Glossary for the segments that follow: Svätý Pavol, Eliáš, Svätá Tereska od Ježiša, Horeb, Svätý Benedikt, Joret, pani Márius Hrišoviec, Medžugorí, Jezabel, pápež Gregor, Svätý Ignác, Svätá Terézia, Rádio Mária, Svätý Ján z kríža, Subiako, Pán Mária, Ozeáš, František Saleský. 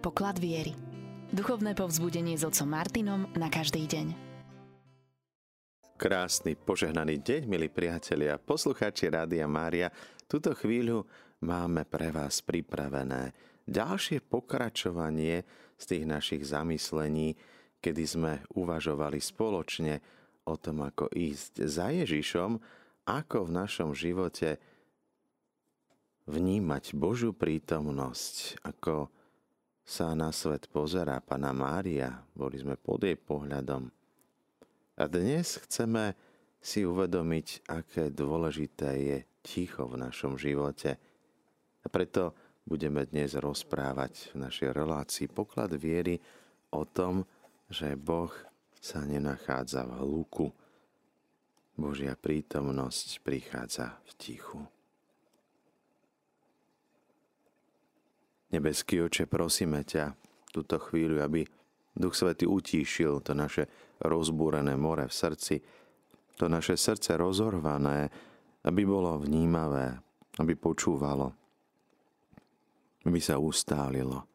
Poklad viery. Duchovné povzbudenie s otcom Martinom na každý deň. Krásny požehnaný deň, milí priatelia, poslucháči Rádia Mária. Tuto chvíľu máme pre vás pripravené ďalšie pokračovanie z tých našich zamyslení, kedy sme uvažovali spoločne o tom, ako ísť za Ježišom, ako v našom živote vnímať Božiu prítomnosť, ako sa na svet pozerá Panna Mária, boli sme pod jej pohľadom. A dnes chceme si uvedomiť, aké dôležité je ticho v našom živote. A preto budeme dnes rozprávať v našej relácii Poklad viery o tom, že Boh sa nenachádza v hluku. Božia prítomnosť prichádza v tichu. Nebeský Oče, prosíme ťa túto chvíľu, aby Duch Svätý utíšil to naše rozbúrené more v srdci, to naše srdce rozorvané, aby bolo vnímavé, aby počúvalo, aby sa ustálilo,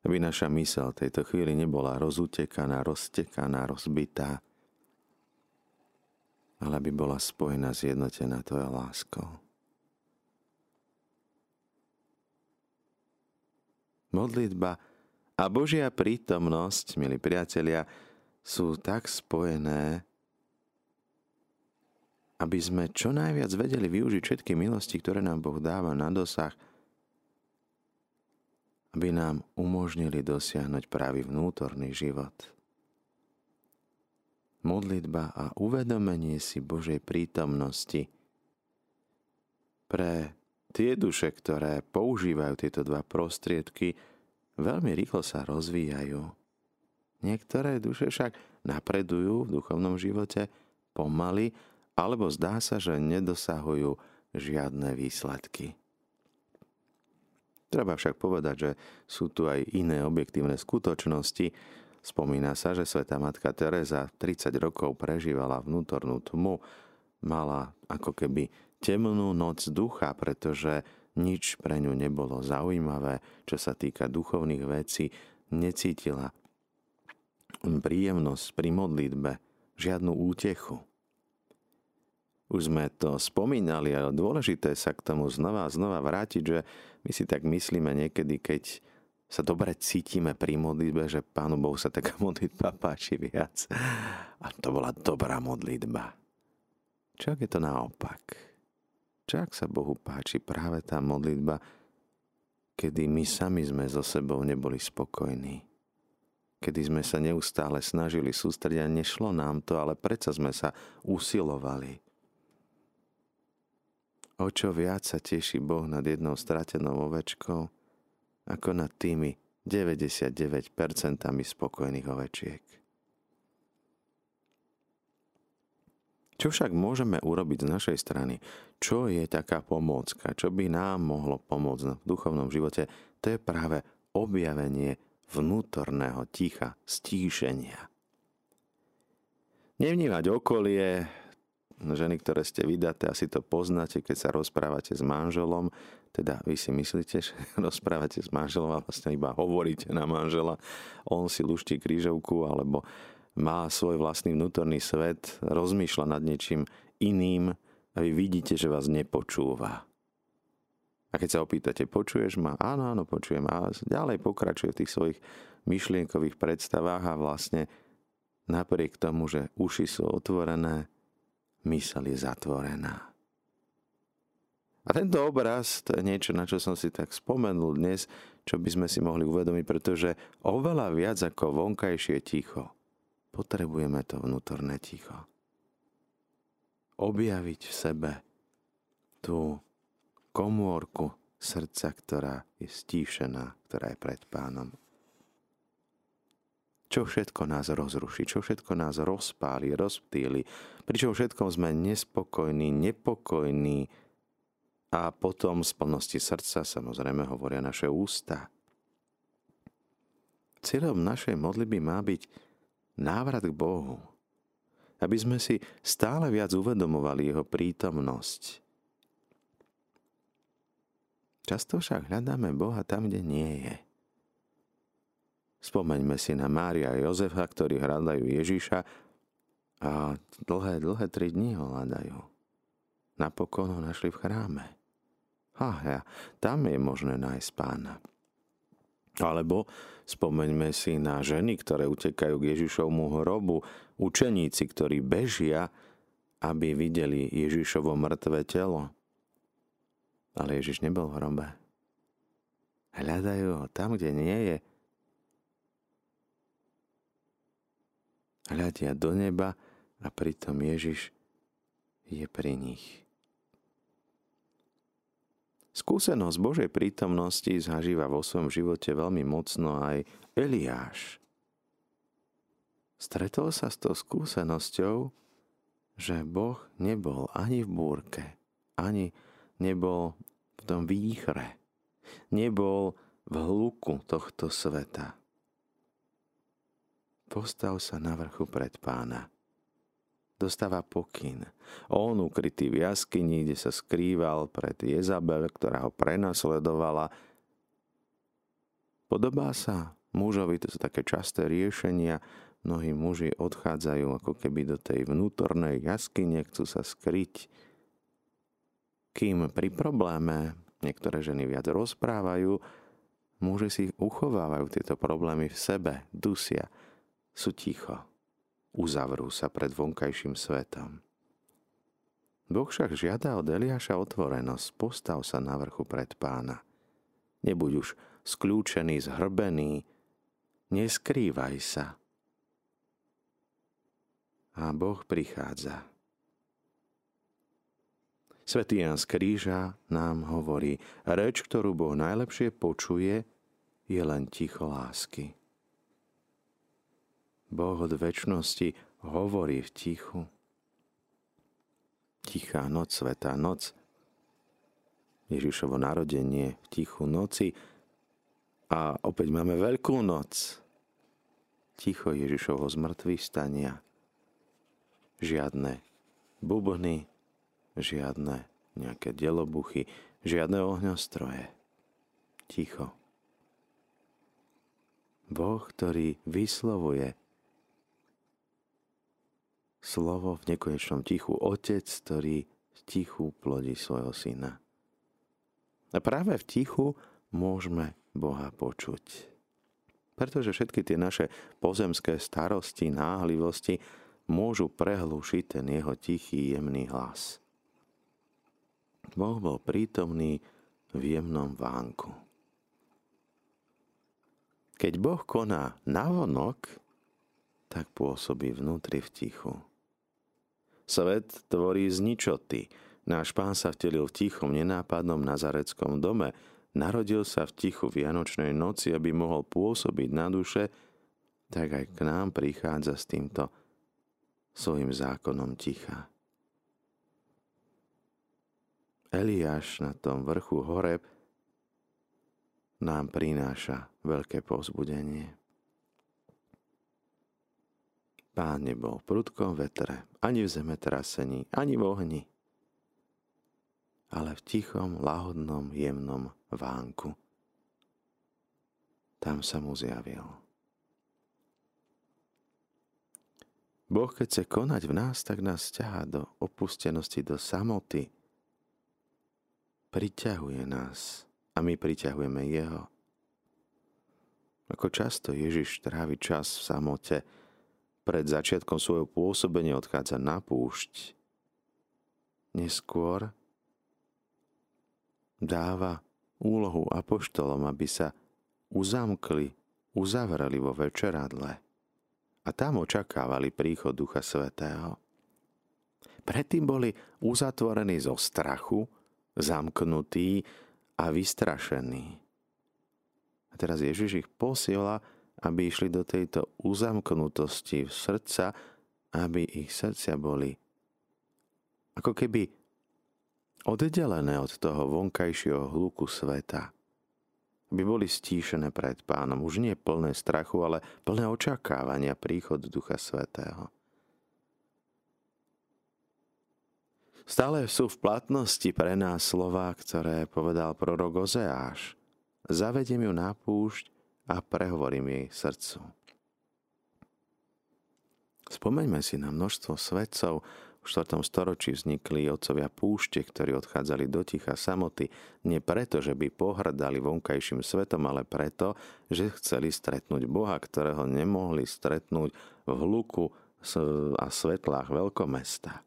aby naša myseľ tejto chvíli nebola rozutekaná, roztekaná, rozbitá, ale aby bola spojená, zjednotená tvojou láskou. Modlitba a Božia prítomnosť, milí priatelia, sú tak spojené, aby sme čo najviac vedeli využiť všetky milosti, ktoré nám Boh dáva na dosah, aby nám umožnili dosiahnuť pravý vnútorný život. Modlitba a uvedomenie si Božej prítomnosti pre tie duše, ktoré používajú tieto dva prostriedky, veľmi rýchlo sa rozvíjajú. Niektoré duše však napredujú v duchovnom živote pomaly, alebo zdá sa, že nedosahujú žiadne výsledky. Treba však povedať, že sú tu aj iné objektívne skutočnosti. Spomína sa, že svätá matka Terézia 30 rokov prežívala vnútornú tmu, mala ako keby temnú noc ducha, pretože nič pre ňu nebolo zaujímavé, čo sa týka duchovných vecí, necítila príjemnosť pri modlitbe, žiadnu útechu. Už sme to spomínali, ale dôležité sa k tomu znova a znova vrátiť, že my si tak myslíme niekedy, keď sa dobre cítime pri modlitbe, že Pánu Bohu sa taká modlitba páči viac. A to bola dobrá modlitba. Čo ak je to naopak? Čo ak sa Bohu páči práve tá modlitba, kedy my sami sme so sebou neboli spokojní? Kedy sme sa neustále snažili sústrediť a nešlo nám to, ale predsa sme sa usilovali. O čo viac sa teší Boh nad jednou stratenou ovečkou, ako nad tými 99% spokojných ovečiek. Čo však môžeme urobiť z našej strany? Čo je taká pomôcka? Čo by nám mohlo pomôcť v duchovnom živote? To je práve objavenie vnútorného ticha, stíšenia. Nevnívať okolie. Ženy, ktoré ste vydaté, asi to poznáte, keď sa rozprávate s manželom. Teda vy si myslíte, že rozprávate s manželom a vlastne iba hovoríte na manžela. On si luští krížovku alebo má svoj vlastný vnútorný svet, rozmýšľa nad niečím iným a vy vidíte, že vás nepočúva. A keď sa opýtate, počuješ ma? Áno, áno, počujem. A ďalej pokračuje v tých svojich myšlienkových predstavách a vlastne napriek tomu, že uši sú otvorené, myseľ je zatvorená. A tento obraz, to je niečo, na čo som si tak spomenul dnes, čo by sme si mohli uvedomiť, pretože oveľa viac ako vonkajšie ticho potrebujeme to vnútorné ticho. Objaviť v sebe tú komórku srdca, ktorá je stíšená, ktorá je pred Pánom. Čo všetko nás rozruší, čo všetko nás rozpáli, rozptýli, pričom všetkom sme nespokojní, nepokojní a potom z plnosti srdca samozrejme hovoria naše ústa. Cieľom našej modlitby má byť návrat k Bohu, aby sme si stále viac uvedomovali jeho prítomnosť. Často však hľadáme Boha tam, kde nie je. Spomeňme si na Mária a Jozefa, ktorí hľadajú Ježiša a dlhé 3 dni ho hľadajú. Napokon ho našli v chráme. Tam je možné nájsť Pána. Alebo spomeňme si na ženy, ktoré utekajú k Ježišovmu hrobu, učeníci, ktorí bežia, aby videli Ježišovo mŕtve telo. Ale Ježiš nebol v hrobe. Hľadajú ho tam, kde nie je. Hľadia do neba a pritom Ježiš je pri nich. Skúsenosť Božej prítomnosti zažíva vo svojom živote veľmi mocno aj Eliáš. Stretol sa s tou skúsenosťou, že Boh nebol ani v búrke, ani nebol v tom výchre, nebol v hluku tohto sveta. Postav sa na vrchu pred Pána. Dostáva pokyn. On, ukrytý v jaskyni, kde sa skrýval pred Jezabel, ktorá ho prenasledovala, podobá sa mužovi, to sú také časté riešenia, mnohí muži odchádzajú ako keby do tej vnútornej jaskyne, chcú sa skryť. Kým pri probléme niektoré ženy viac rozprávajú, muži si uchovávajú tieto problémy v sebe, dusia, sú ticho. Uzavrú sa pred vonkajším svetom. Boh však žiada od Eliáša otvorenosť. Postav sa na vrchu pred Pána. Nebuď už skľúčený, zhrbený. Neskrývaj sa. A Boh prichádza. Svätý Ján z kríža nám hovorí, reč, ktorú Boh najlepšie počuje, je len ticho lásky. Boh od večnosti hovorí v tichu. Tichá noc, svätá noc. Ježišovo narodenie v tichu noci. A opäť máme Veľkú noc. Ticho Ježišovho zmŕtvychvstania. Žiadne bubny, žiadne nejaké delobuchy, žiadne ohňostroje. Ticho. Boh, ktorý vyslovuje slovo v nekonečnom tichu, Otec, ktorý v tichu plodí svojho Syna. A práve v tichu môžeme Boha počuť. Pretože všetky tie naše pozemské starosti, náhlivosti môžu prehlúšiť ten jeho tichý, jemný hlas. Boh bol prítomný v jemnom vánku. Keď Boh koná navonok, tak pôsobí vnútri v tichu. Svet tvorí z ničoty. Náš Pán sa vtelil v tichom, nenápadnom nazareckom dome. Narodil sa v tichu vianočnej noci, aby mohol pôsobiť na duše, tak aj k nám prichádza s týmto svojim zákonom ticha. Eliáš na tom vrchu Horeb nám prináša veľké povzbudenie. Pán nebol v prudkom vetre, ani v zemetrasení, ani v ohni, ale v tichom, lahodnom, jemnom vánku. Tam sa mu zjavil. Boh, keď chce konať v nás, tak nás ťahá do opustenosti, do samoty. Priťahuje nás a my priťahujeme jeho. Ako často Ježiš trávi čas v samote. Pred začiatkom svojho pôsobenia odchádza na púšť. Neskôr dáva úlohu apoštolom, aby sa uzavreli vo večeradle a tam očakávali príchod Ducha Svätého. Predtým boli uzatvorení zo strachu, zamknutí a vystrašení. A teraz Ježiš ich posiela, aby išli do tejto uzamknutosti v srdca, aby ich srdcia boli ako keby oddelené od toho vonkajšieho hluku sveta. Aby boli stíšené pred Pánom, už nie plné strachu, ale plné očakávania príchodu Ducha Svätého. Stále sú v platnosti pre nás slová, ktoré povedal prorok Ozeáš. Zavediem ju na púšť, a prehovorím jej srdcu. Spomeňme si na množstvo svetcov. V 4. storočí vznikli otcovia púšte, ktorí odchádzali do ticha samoty, nie preto, že by pohrdali vonkajším svetom, ale preto, že chceli stretnúť Boha, ktorého nemohli stretnúť v hluku a svetlách veľkomesta.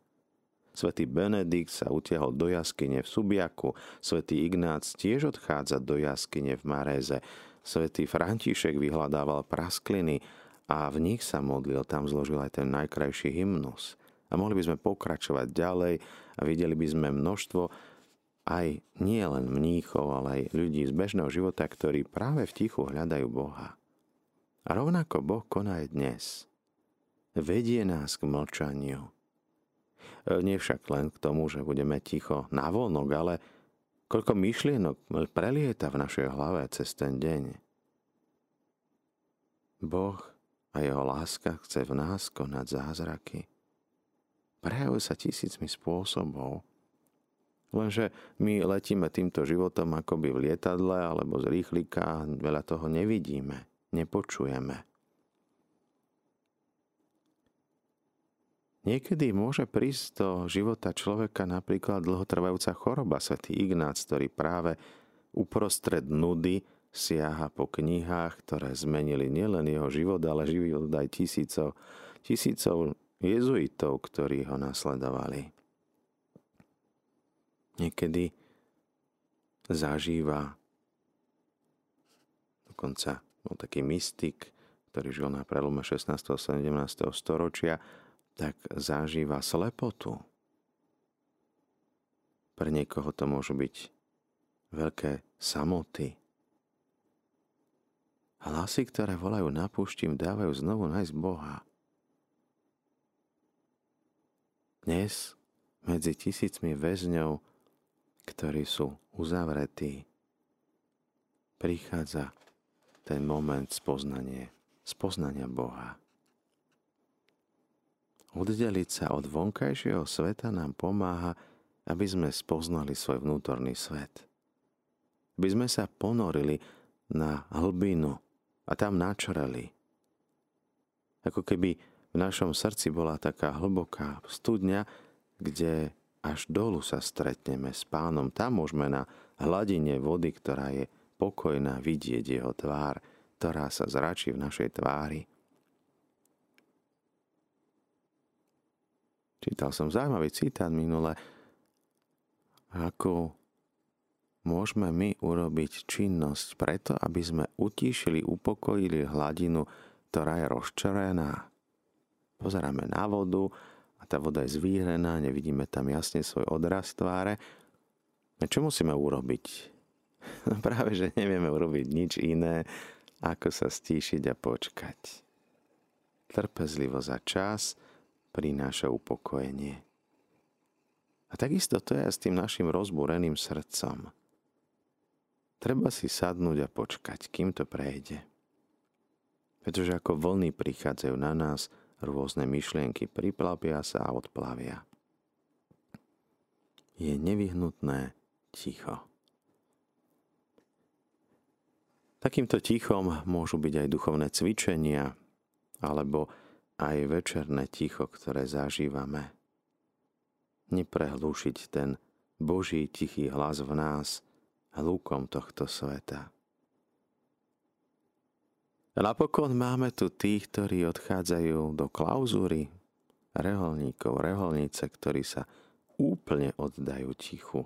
Svätý Benedikt sa utiahol do jaskyne v Subiaku, svätý Ignác tiež odchádza do jaskyne v Maréze, svätý František vyhľadával praskliny a v nich sa modlil, tam zložil aj ten najkrajší hymnus. A mohli by sme pokračovať ďalej a videli by sme množstvo aj nie len mníchov, ale aj ľudí z bežného života, ktorí práve v tichu hľadajú Boha. A rovnako Boh koná aj dnes. Vedie nás k mlčaniu. Nie však len k tomu, že budeme ticho navonok, ale koľko myšlienok prelieta v našej hlave cez ten deň. Boh a jeho láska chce v nás konať zázraky. Prejavuje sa tisícmi spôsobov. Lenže my letíme týmto životom akoby v lietadle alebo z rýchlika, veľa toho nevidíme, nepočujeme. Niekedy môže prísť do života človeka napríklad dlhotrvajúca choroba. Svätý Ignác, ktorý práve uprostred nudy siaha po knihách, ktoré zmenili nielen jeho život, ale život aj tisícov jezuitov, ktorí ho nasledovali. Niekedy zažíva dokonca bol taký mystik, ktorý žil na prelome 16. a 17. storočia, tak zažíva slepotu. Pre niekoho to môžu byť veľké samoty. Hlasy, ktoré volajú na púšti, dávajú znovu nájsť Boha. Dnes medzi tisícmi väzňov, ktorí sú uzavretí, prichádza ten moment spoznania Boha. Oddeliť sa od vonkajšieho sveta nám pomáha, aby sme spoznali svoj vnútorný svet. Aby sme sa ponorili na hlbinu a tam načreli. Ako keby v našom srdci bola taká hlboká studňa, kde až dolu sa stretneme s Pánom. Tam môžeme na hladine vody, ktorá je pokojná, vidieť jeho tvár, ktorá sa zračí v našej tvári. Čítal som zaujímavý citát minule. Ako môžeme my urobiť činnosť preto, aby sme utíšili, upokojili hladinu, ktorá je rozčarená. Pozeráme na vodu a tá voda je zvíhrená, nevidíme tam jasne svoj odraz tváre. A čo musíme urobiť? No práve, že nevieme urobiť nič iné, ako sa stíšiť a počkať. Trpezlivo za čas prináša upokojenie. A takisto to je s tým našim rozbúreným srdcom. Treba si sadnúť a počkať, kým to prejde. Pretože ako vlny prichádzajú na nás, rôzne myšlienky priplavia sa a odplavia. Je nevyhnutné ticho. Takýmto tichom môžu byť aj duchovné cvičenia, alebo aj večerné ticho, ktoré zažívame. Neprehlúšiť ten Boží tichý hlas v nás hľukom tohto sveta. A napokon máme tu tých, ktorí odchádzajú do klauzúry, reholníkov, reholnice, ktorí sa úplne oddajú tichu.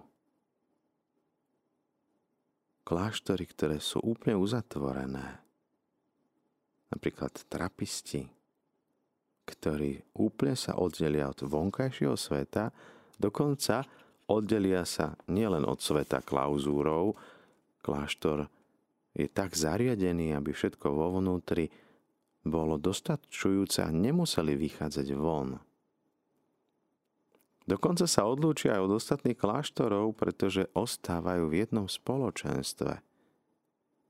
Kláštory, ktoré sú úplne uzatvorené. Napríklad trapisti, ktorí úplne sa oddelia od vonkajšieho sveta, dokonca oddelia sa nielen od sveta klauzúrov. Kláštor je tak zariadený, aby všetko vo vnútri bolo dostačujúce a nemuseli vychádzať von. Dokonca sa odlúčia aj od ostatných kláštorov, pretože ostávajú v jednom spoločenstve.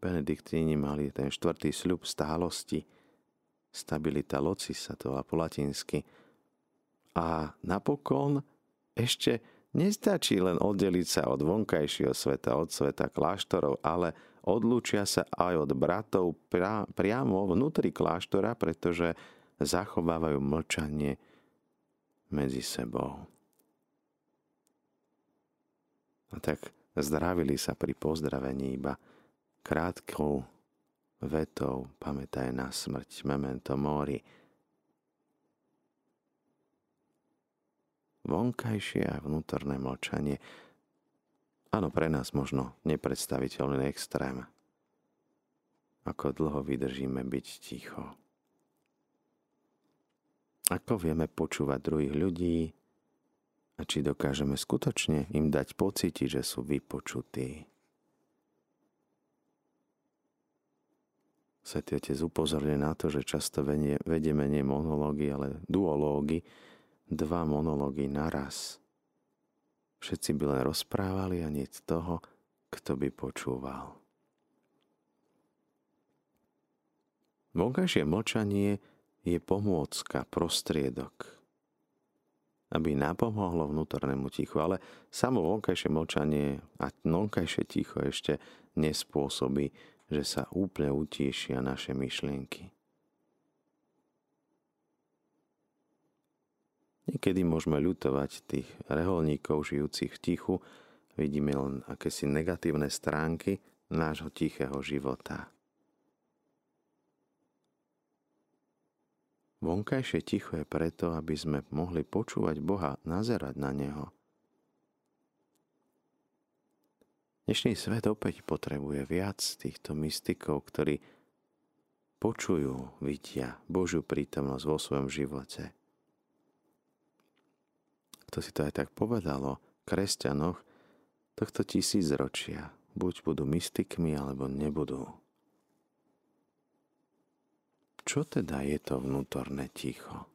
Benediktíni mali ten 4. sľub stálosti, stabilita loci sa to volá po latinsky. A napokon ešte nestačí len oddeliť sa od vonkajšieho sveta, od sveta kláštorov, ale odlúčia sa aj od bratov priamo vnútri kláštora, pretože zachovávajú mlčanie medzi sebou. A tak zdravili sa pri pozdravení iba krátkou vetou: pamätaj na smrť, memento mori. Vonkajšie a vnútorné mlčanie. Áno, pre nás možno nepredstaviteľný extrém. Ako dlho vydržíme byť ticho? Ako vieme počúvať druhých ľudí? A či dokážeme skutočne im dať pocítiť, že sú vypočutí? Svätý Otec upozorňuje na to, že často vedieme nie monológy, ale duológy, dva monológy naraz. Všetci by len rozprávali a nič toho, kto by počúval. Vonkajšie mlčanie je pomôcka, prostriedok, aby napomohlo vnútornému tichu, ale samo vonkajšie mlčanie a vonkajšie ticho ešte nespôsobí, že sa úplne utiešia naše myšlienky. Niekedy môžeme ľutovať tých reholníkov žijúcich v tichu, vidíme len akési negatívne stránky nášho tichého života. Vonkajšie ticho je preto, aby sme mohli počúvať Boha, nazerať na Neho. Dnešný svet opäť potrebuje viac týchto mystikov, ktorí počujú, vidia Božiu prítomnosť vo svojom živote. Kto si to aj tak povedalo, kresťanoch tohto tisícročia, buď budú mystikmi, alebo nebudú. Čo teda je to vnútorné ticho?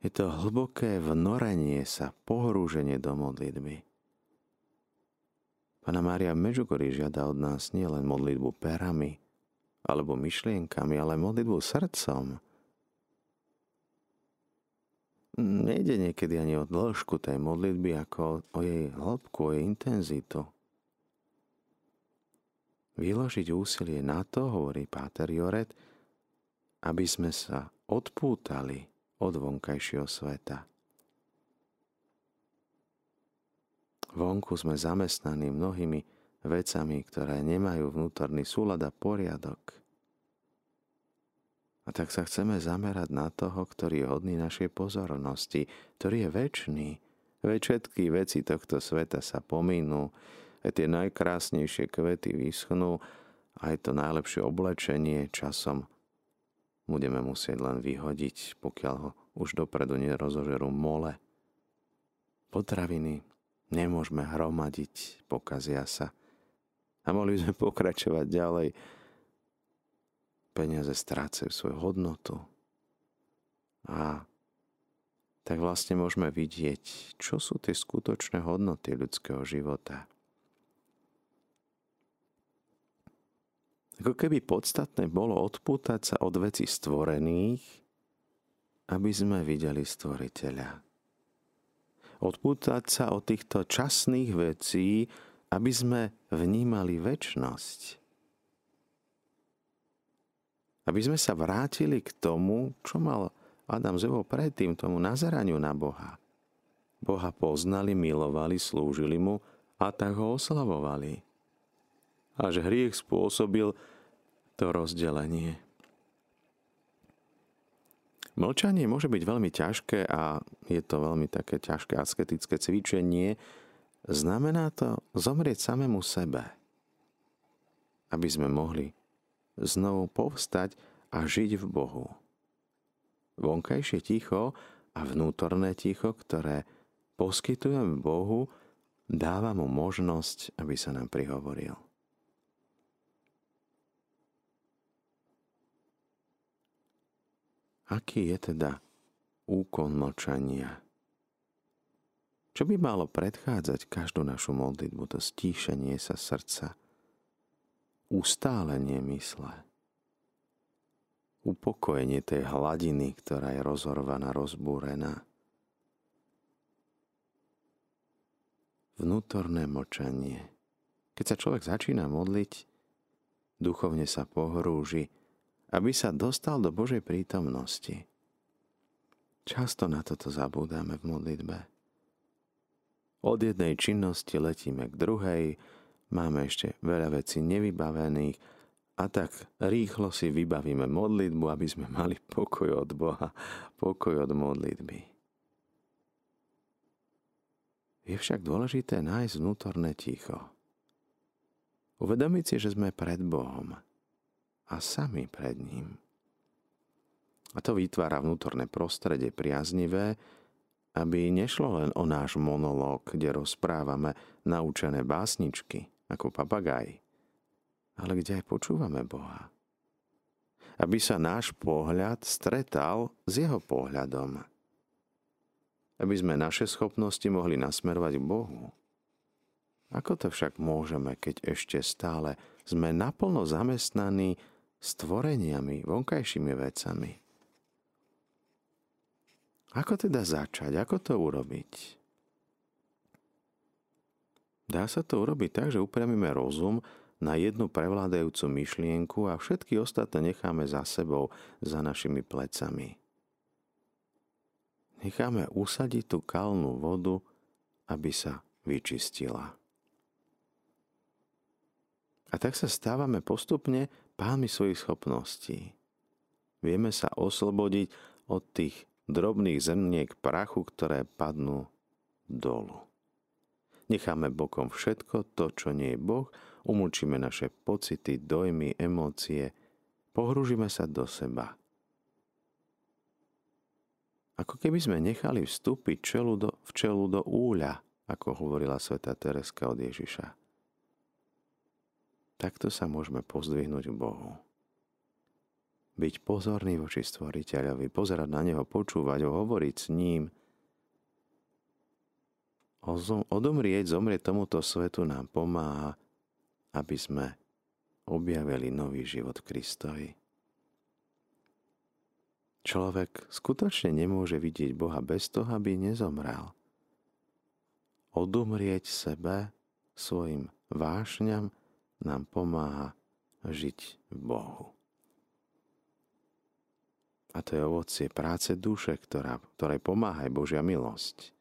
Je to hlboké vnorenie sa, pohrúženie do modlitby. Pana Mária v Medžugorí žiada od nás nielen modlitbu perami, alebo myšlienkami, ale modlitbu srdcom. Nejde niekedy ani o dĺžku tej modlitby, ako o jej hĺbku, o jej intenzitu. Vyložiť úsilie na to, hovorí páter Joret, aby sme sa odpútali od vonkajšieho sveta. Vonku sme zamestnaní mnohými vecami, ktoré nemajú vnútorný súlad a poriadok. A tak sa chceme zamerať na toho, ktorý je hodný našej pozornosti, ktorý je večný. Veď všetky veci tohto sveta sa pominú, aj tie najkrásnejšie kvety vyschnú, aj to najlepšie oblečenie časom budeme musieť len vyhodiť, pokiaľ ho už dopredu nerozožerú mole. Potraviny nemôžeme hromadiť, pokazia sa. A mohli sme pokračovať ďalej. Peniaze strácajú svoju hodnotu. A tak vlastne môžeme vidieť, čo sú tie skutočné hodnoty ľudského života. Ako keby podstatné bolo odpútať sa od vecí stvorených, aby sme videli Stvoriteľa. Odpútať sa od týchto časných vecí, aby sme vnímali večnosť. Aby sme sa vrátili k tomu, čo mal Adam z Evou predtým, tomu nazeraniu na Boha. Boha poznali, milovali, slúžili mu a tak ho oslavovali. Až hriech spôsobil to rozdelenie. Mlčanie môže byť veľmi ťažké a je to veľmi také ťažké asketické cvičenie. Znamená to zomrieť samému sebe, aby sme mohli znovu povstať a žiť v Bohu. Vonkajšie ticho a vnútorné ticho, ktoré poskytujeme Bohu, dáva mu možnosť, aby sa nám prihovoril. Aký je teda úkon mlčania? Čo by malo predchádzať každú našu modlitbu? To stíšenie sa srdca, ustálenie mysle, upokojenie tej hladiny, ktorá je rozhorvaná, rozbúrená. Vnútorné mlčanie. Keď sa človek začína modliť, duchovne sa pohrúži, aby sa dostal do Božej prítomnosti. Často na toto zabúdame v modlitbe. Od jednej činnosti letíme k druhej, máme ešte veľa vecí nevybavených a tak rýchlo si vybavíme modlitbu, aby sme mali pokoj od Boha, pokoj od modlitby. Je však dôležité nájsť vnútorné ticho. Uvedomiť si, že sme pred Bohom a sami pred ním. A to vytvára vnútorné prostredie priaznivé, aby nešlo len o náš monológ, kde rozprávame naučené básničky ako papagaj, ale kde aj počúvame Boha. Aby sa náš pohľad stretal s jeho pohľadom. Aby sme naše schopnosti mohli nasmerovať k Bohu. Ako to však môžeme, keď ešte stále sme naplno zamestnaní stvoreniami, vonkajšími vecami? Ako teda začať? Ako to urobiť? Dá sa to urobiť tak, že upriamime rozum na jednu prevládajúcu myšlienku a všetky ostatné necháme za sebou, za našimi plecami. Necháme usadiť tú kalnú vodu, aby sa vyčistila. A tak sa stávame postupne pánmi svojich schopností. Vieme sa oslobodiť od tých drobných zemniek prachu, ktoré padnú dolu. Necháme bokom všetko to, čo nie je Boh, umlčíme naše pocity, dojmy, emócie, pohrúžime sa do seba. Ako keby sme nechali vstúpiť v čelu do úľa, ako hovorila svätá Tereska od Ježiša. Takto sa môžeme pozdvihnúť k Bohu. Byť pozorný voči Stvoriteľovi, pozerať na Neho, počúvať ho, hovoriť s ním. Zomrieť tomuto svetu nám pomáha, aby sme objavili nový život Kristovi. Človek skutočne nemôže vidieť Boha bez toho, aby nezomrel. Odumrieť sebe, svojim vášňam, nám pomáha žiť v Bohu. A to je ovocie práce duše, ktorej pomáha aj Božia milosť.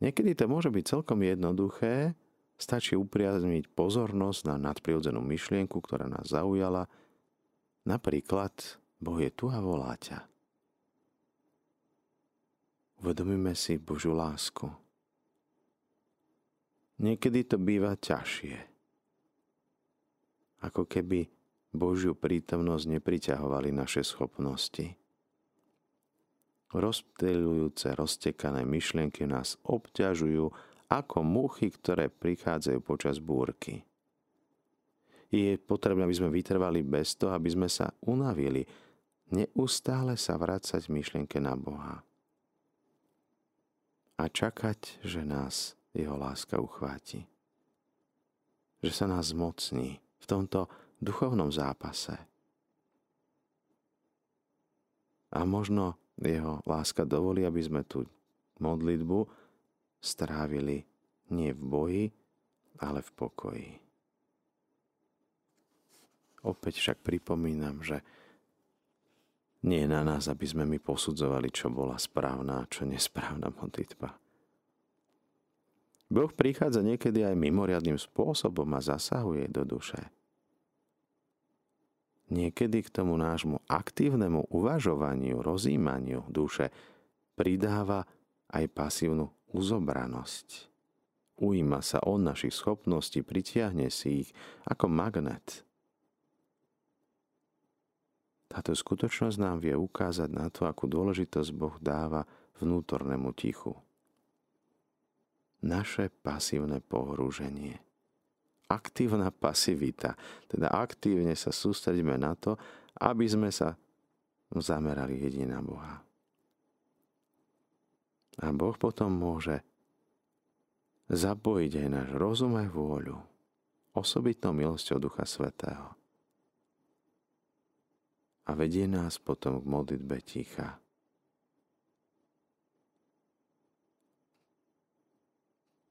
Niekedy to môže byť celkom jednoduché, stačí upriazniť pozornosť na nadprirodzenú myšlienku, ktorá nás zaujala, napríklad Boh je tu a volá ťa. Uvedomíme si Božiu lásku. Niekedy to býva ťažšie. Ako keby Božiu prítomnosť nepriťahovali naše schopnosti. Rozptýľujúce, roztekané myšlienky nás obťažujú ako muchy, ktoré prichádzajú počas búrky. Je potrebné, aby sme vytrvali bez toho, aby sme sa unavili, neustále sa vracať myšlienke na Boha a čakať, že nás Jeho láska uchváti, že sa nás zmocní v tomto duchovnom zápase. A možno Jeho láska dovolí, aby sme tú modlitbu strávili nie v boji, ale v pokoji. Opäť však pripomínam, že nie je na nás, aby sme my posudzovali, čo bola správna a čo nesprávna modlitba. Boh prichádza niekedy aj mimoriadnym spôsobom a zasahuje do duše. Niekedy k tomu nášmu aktívnemu uvažovaniu, rozjímaniu duše pridáva aj pasívnu uzobranosť. Ujíma sa on našich schopností, pritiahne si ich ako magnet. Táto skutočnosť nám vie ukázať na to, akú dôležitosť Boh dáva vnútornému tichu. Naše pasívne pohrúženie. Aktívna pasivita. Teda aktívne sa sústredíme na to, aby sme sa zamerali jedine na Boha. A Boh potom môže zapojiť aj náš rozum aj vôľu osobitnou milosťou Ducha Svätého. A vedie nás potom k modlitbe ticha.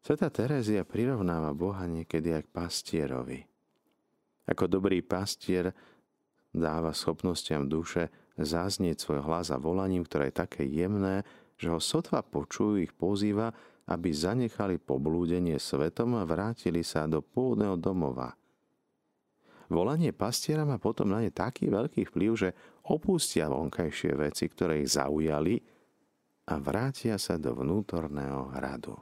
Svätá Terézia prirovnáva Boha niekedy aj k pastierovi. Ako dobrý pastier dáva schopnostiam duše zaznieť svoj hlas a volaním, ktoré je také jemné, že ho sotva počujú, ich pozýva, aby zanechali poblúdenie svetom a vrátili sa do pôvodného domova. Volanie pastiera má potom na ne taký veľký vplyv, že opustia vonkajšie veci, ktoré ich zaujali, a vrátia sa do vnútorného hradu.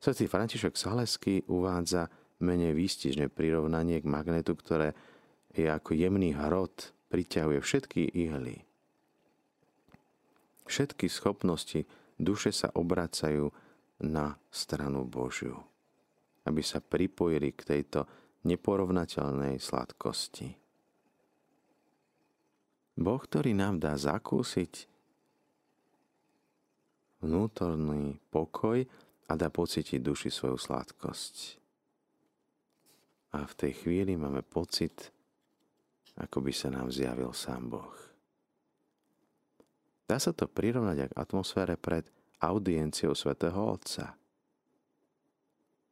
Svätý František Saleský uvádza menej výstižné prirovnanie k magnetu, ktoré je ako jemný hrot, priťahuje všetky ihly. Všetky schopnosti duše sa obracajú na stranu Božiu, aby sa pripojili k tejto neporovnateľnej sladkosti. Boh, ktorý nám dá zakúsiť vnútorný pokoj a dá pocítiť duši svoju sladkosť. A v tej chvíli máme pocit, ako by sa nám zjavil sám Boh. Dá sa to prirovnať aj k atmosfére pred audienciou svätého Otca.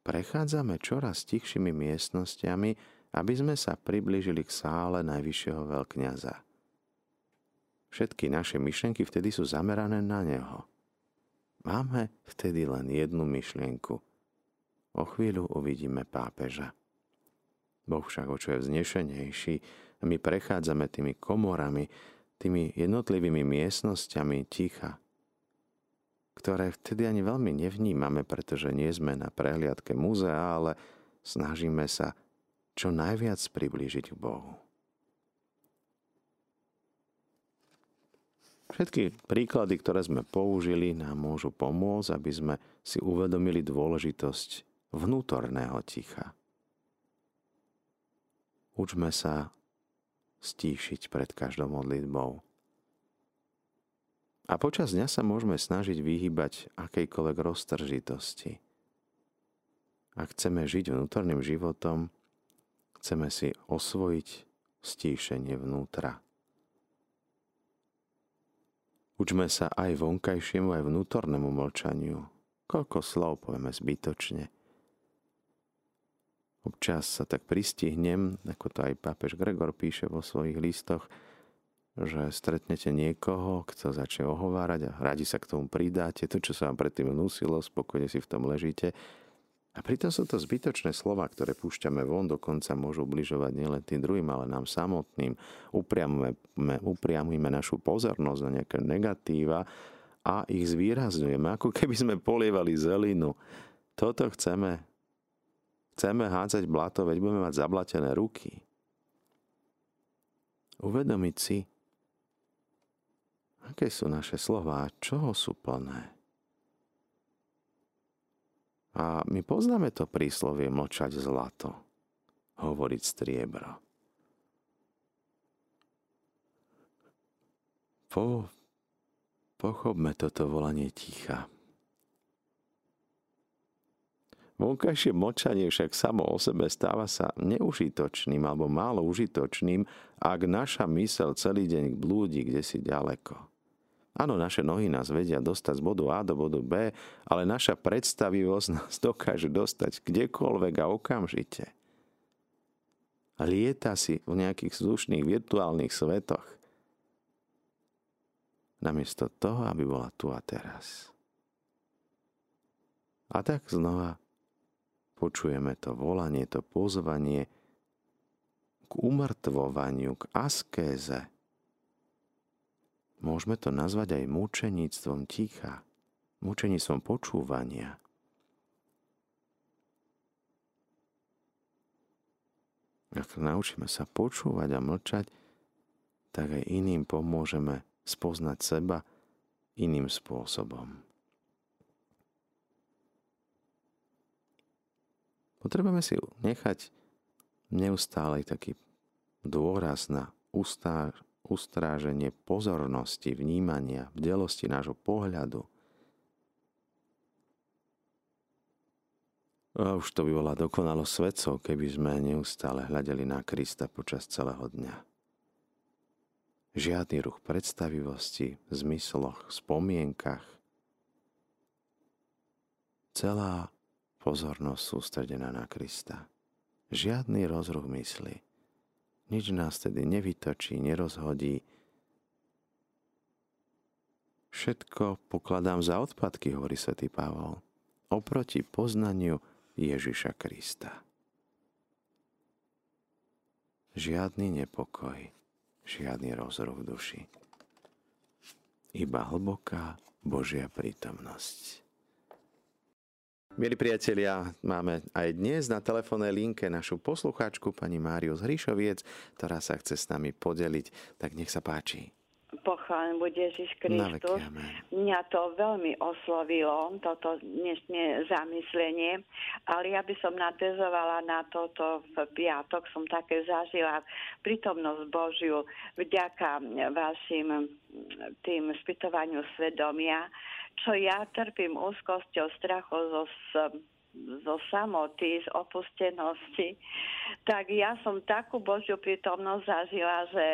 Prechádzame čoraz tichšími miestnostiami, aby sme sa priblížili k sále najvyššieho veľkňaza. Všetky naše myšlienky vtedy sú zamerané na neho. Máme vtedy len jednu myšlienku. O chvíľu uvidíme pápeža. Boh však o čo je vznešenejší, a my prechádzame tými komorami, tými jednotlivými miestnosťami ticha, ktoré vtedy ani veľmi nevnímame, pretože nie sme na prehliadke múzea, ale snažíme sa čo najviac priblížiť k Bohu. Všetky príklady, ktoré sme použili, nám môžu pomôcť, aby sme si uvedomili dôležitosť vnútorného ticha. Učme sa stíšiť pred každou modlitbou. A počas dňa sa môžeme snažiť vyhýbať akejkoľvek roztržitosti. Ak chceme žiť vnútorným životom, chceme si osvojiť stíšenie vnútra. Učme sa aj vonkajšiemu, aj vnútornému mlčaniu. Koľko slov povieme zbytočne. Občas sa tak pristihnem, ako to aj pápež Gregor píše vo svojich listoch, že stretnete niekoho, kto začne ohovárať a radi sa k tomu pridáte, to, čo sa vám predtým hnusilo, spokojne si v tom ležíte. A pritom sú to zbytočné slova, ktoré púšťame von, dokonca môžu ubližovať nielen tým druhým, ale nám samotným. Upriamujeme našu pozornosť na nejaké negatíva a ich zvýrazňujeme, ako keby sme polievali zelinu. Toto chceme. Chceme hádzať blato, veď budeme mať zablatené ruky. Uvedomiť si, aké sú naše slová, čoho sú plné. A my poznáme to príslovie mlčať zlato, hovoriť striebro. Pochopme toto volanie ticha. Vonkajšie mlčanie však samo o sebe stáva sa neužitočným alebo málo užitočným, ak naša myseľ celý deň blúdi kdesi ďaleko. Áno, naše nohy nás vedia dostať z bodu A do bodu B, ale naša predstavivosť nás dokáže dostať kdekoľvek a okamžite. Lieta si v nejakých vzdušných virtuálnych svetoch, namiesto toho, aby bola tu a teraz. A tak znova počujeme to volanie, to pozvanie k umrtvovaniu, k askéze. Môžeme to nazvať aj mučeníctvom ticha, mučeníctvom počúvania. Ak naučíme sa počúvať a mlčať, tak aj iným pomôžeme spoznať seba iným spôsobom. Potrebujeme si nechať neustále taký dôraz na ustráženie pozornosti, vnímania, bdelosti nášho pohľadu. A už to by bola dokonalosť svetcov, keby sme neustále hľadeli na Krista počas celého dňa. Žiadny ruch predstavivosti, v zmysloch, spomienkach. celá pozornosť sústredená na Krista. Žiadny rozruch mysli. Nič nás tedy nevytočí, nerozhodí. Všetko pokladám za odpadky, hovorí svätý Pavol, oproti poznaniu Ježiša Krista. Žiadny nepokoj, žiadny rozruch duši. Iba hlboká Božia prítomnosť. Milí priatelia, máme aj dnes na telefónnej linke našu poslucháčku pani Márius Hrišoviec, ktorá sa chce s nami podeliť. Tak nech sa páči. Pochválený buď Ježiš Kristus. Mňa to veľmi oslovilo, toto dnešné zamyslenie, ale ja by som nadezovala na toto v piatok. Som také zažila prítomnosť Božiu vďaka vašim tým spytovaniu svedomia, čo ja trpím úzkosťou, strachou zo samoty, z opustenosti, tak ja som takú Božiu prítomnosť zažila, že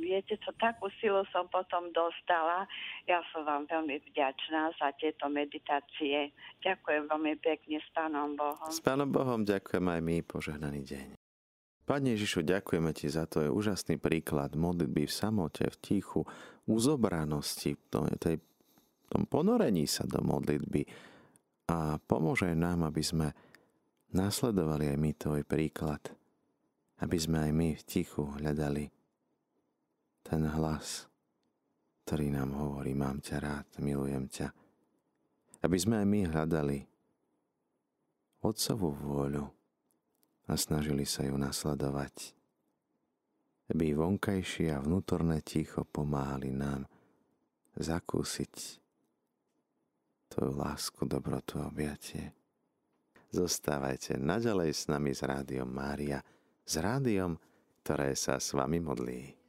viete čo, takú silu som potom dostala. Ja som vám veľmi vďačná za tieto meditácie. Ďakujem veľmi pekne, s Pánom Bohom. S Pánom Bohom ďakujem aj my, požehnaný deň. Pane Ježišu, ďakujeme Ti za to, je úžasný príklad modlitby v samote, v tichu, uzobranosti, v tom ponorení sa do modlitby, a pomôže nám, aby sme nasledovali aj my Tvoj príklad, aby sme aj my v tichu hľadali ten hlas, ktorý nám hovorí: mám ťa rád, milujem ťa. Aby sme aj my hľadali Otcovú vôľu a snažili sa ju nasledovať. Aby vonkajšie a vnútorné ticho pomáhali nám zakúsiť Tvoju lásku, dobrotu a objatie. Zostávajte naďalej s nami z Rádiom Mária, s rádiom, ktoré sa s vami modlí.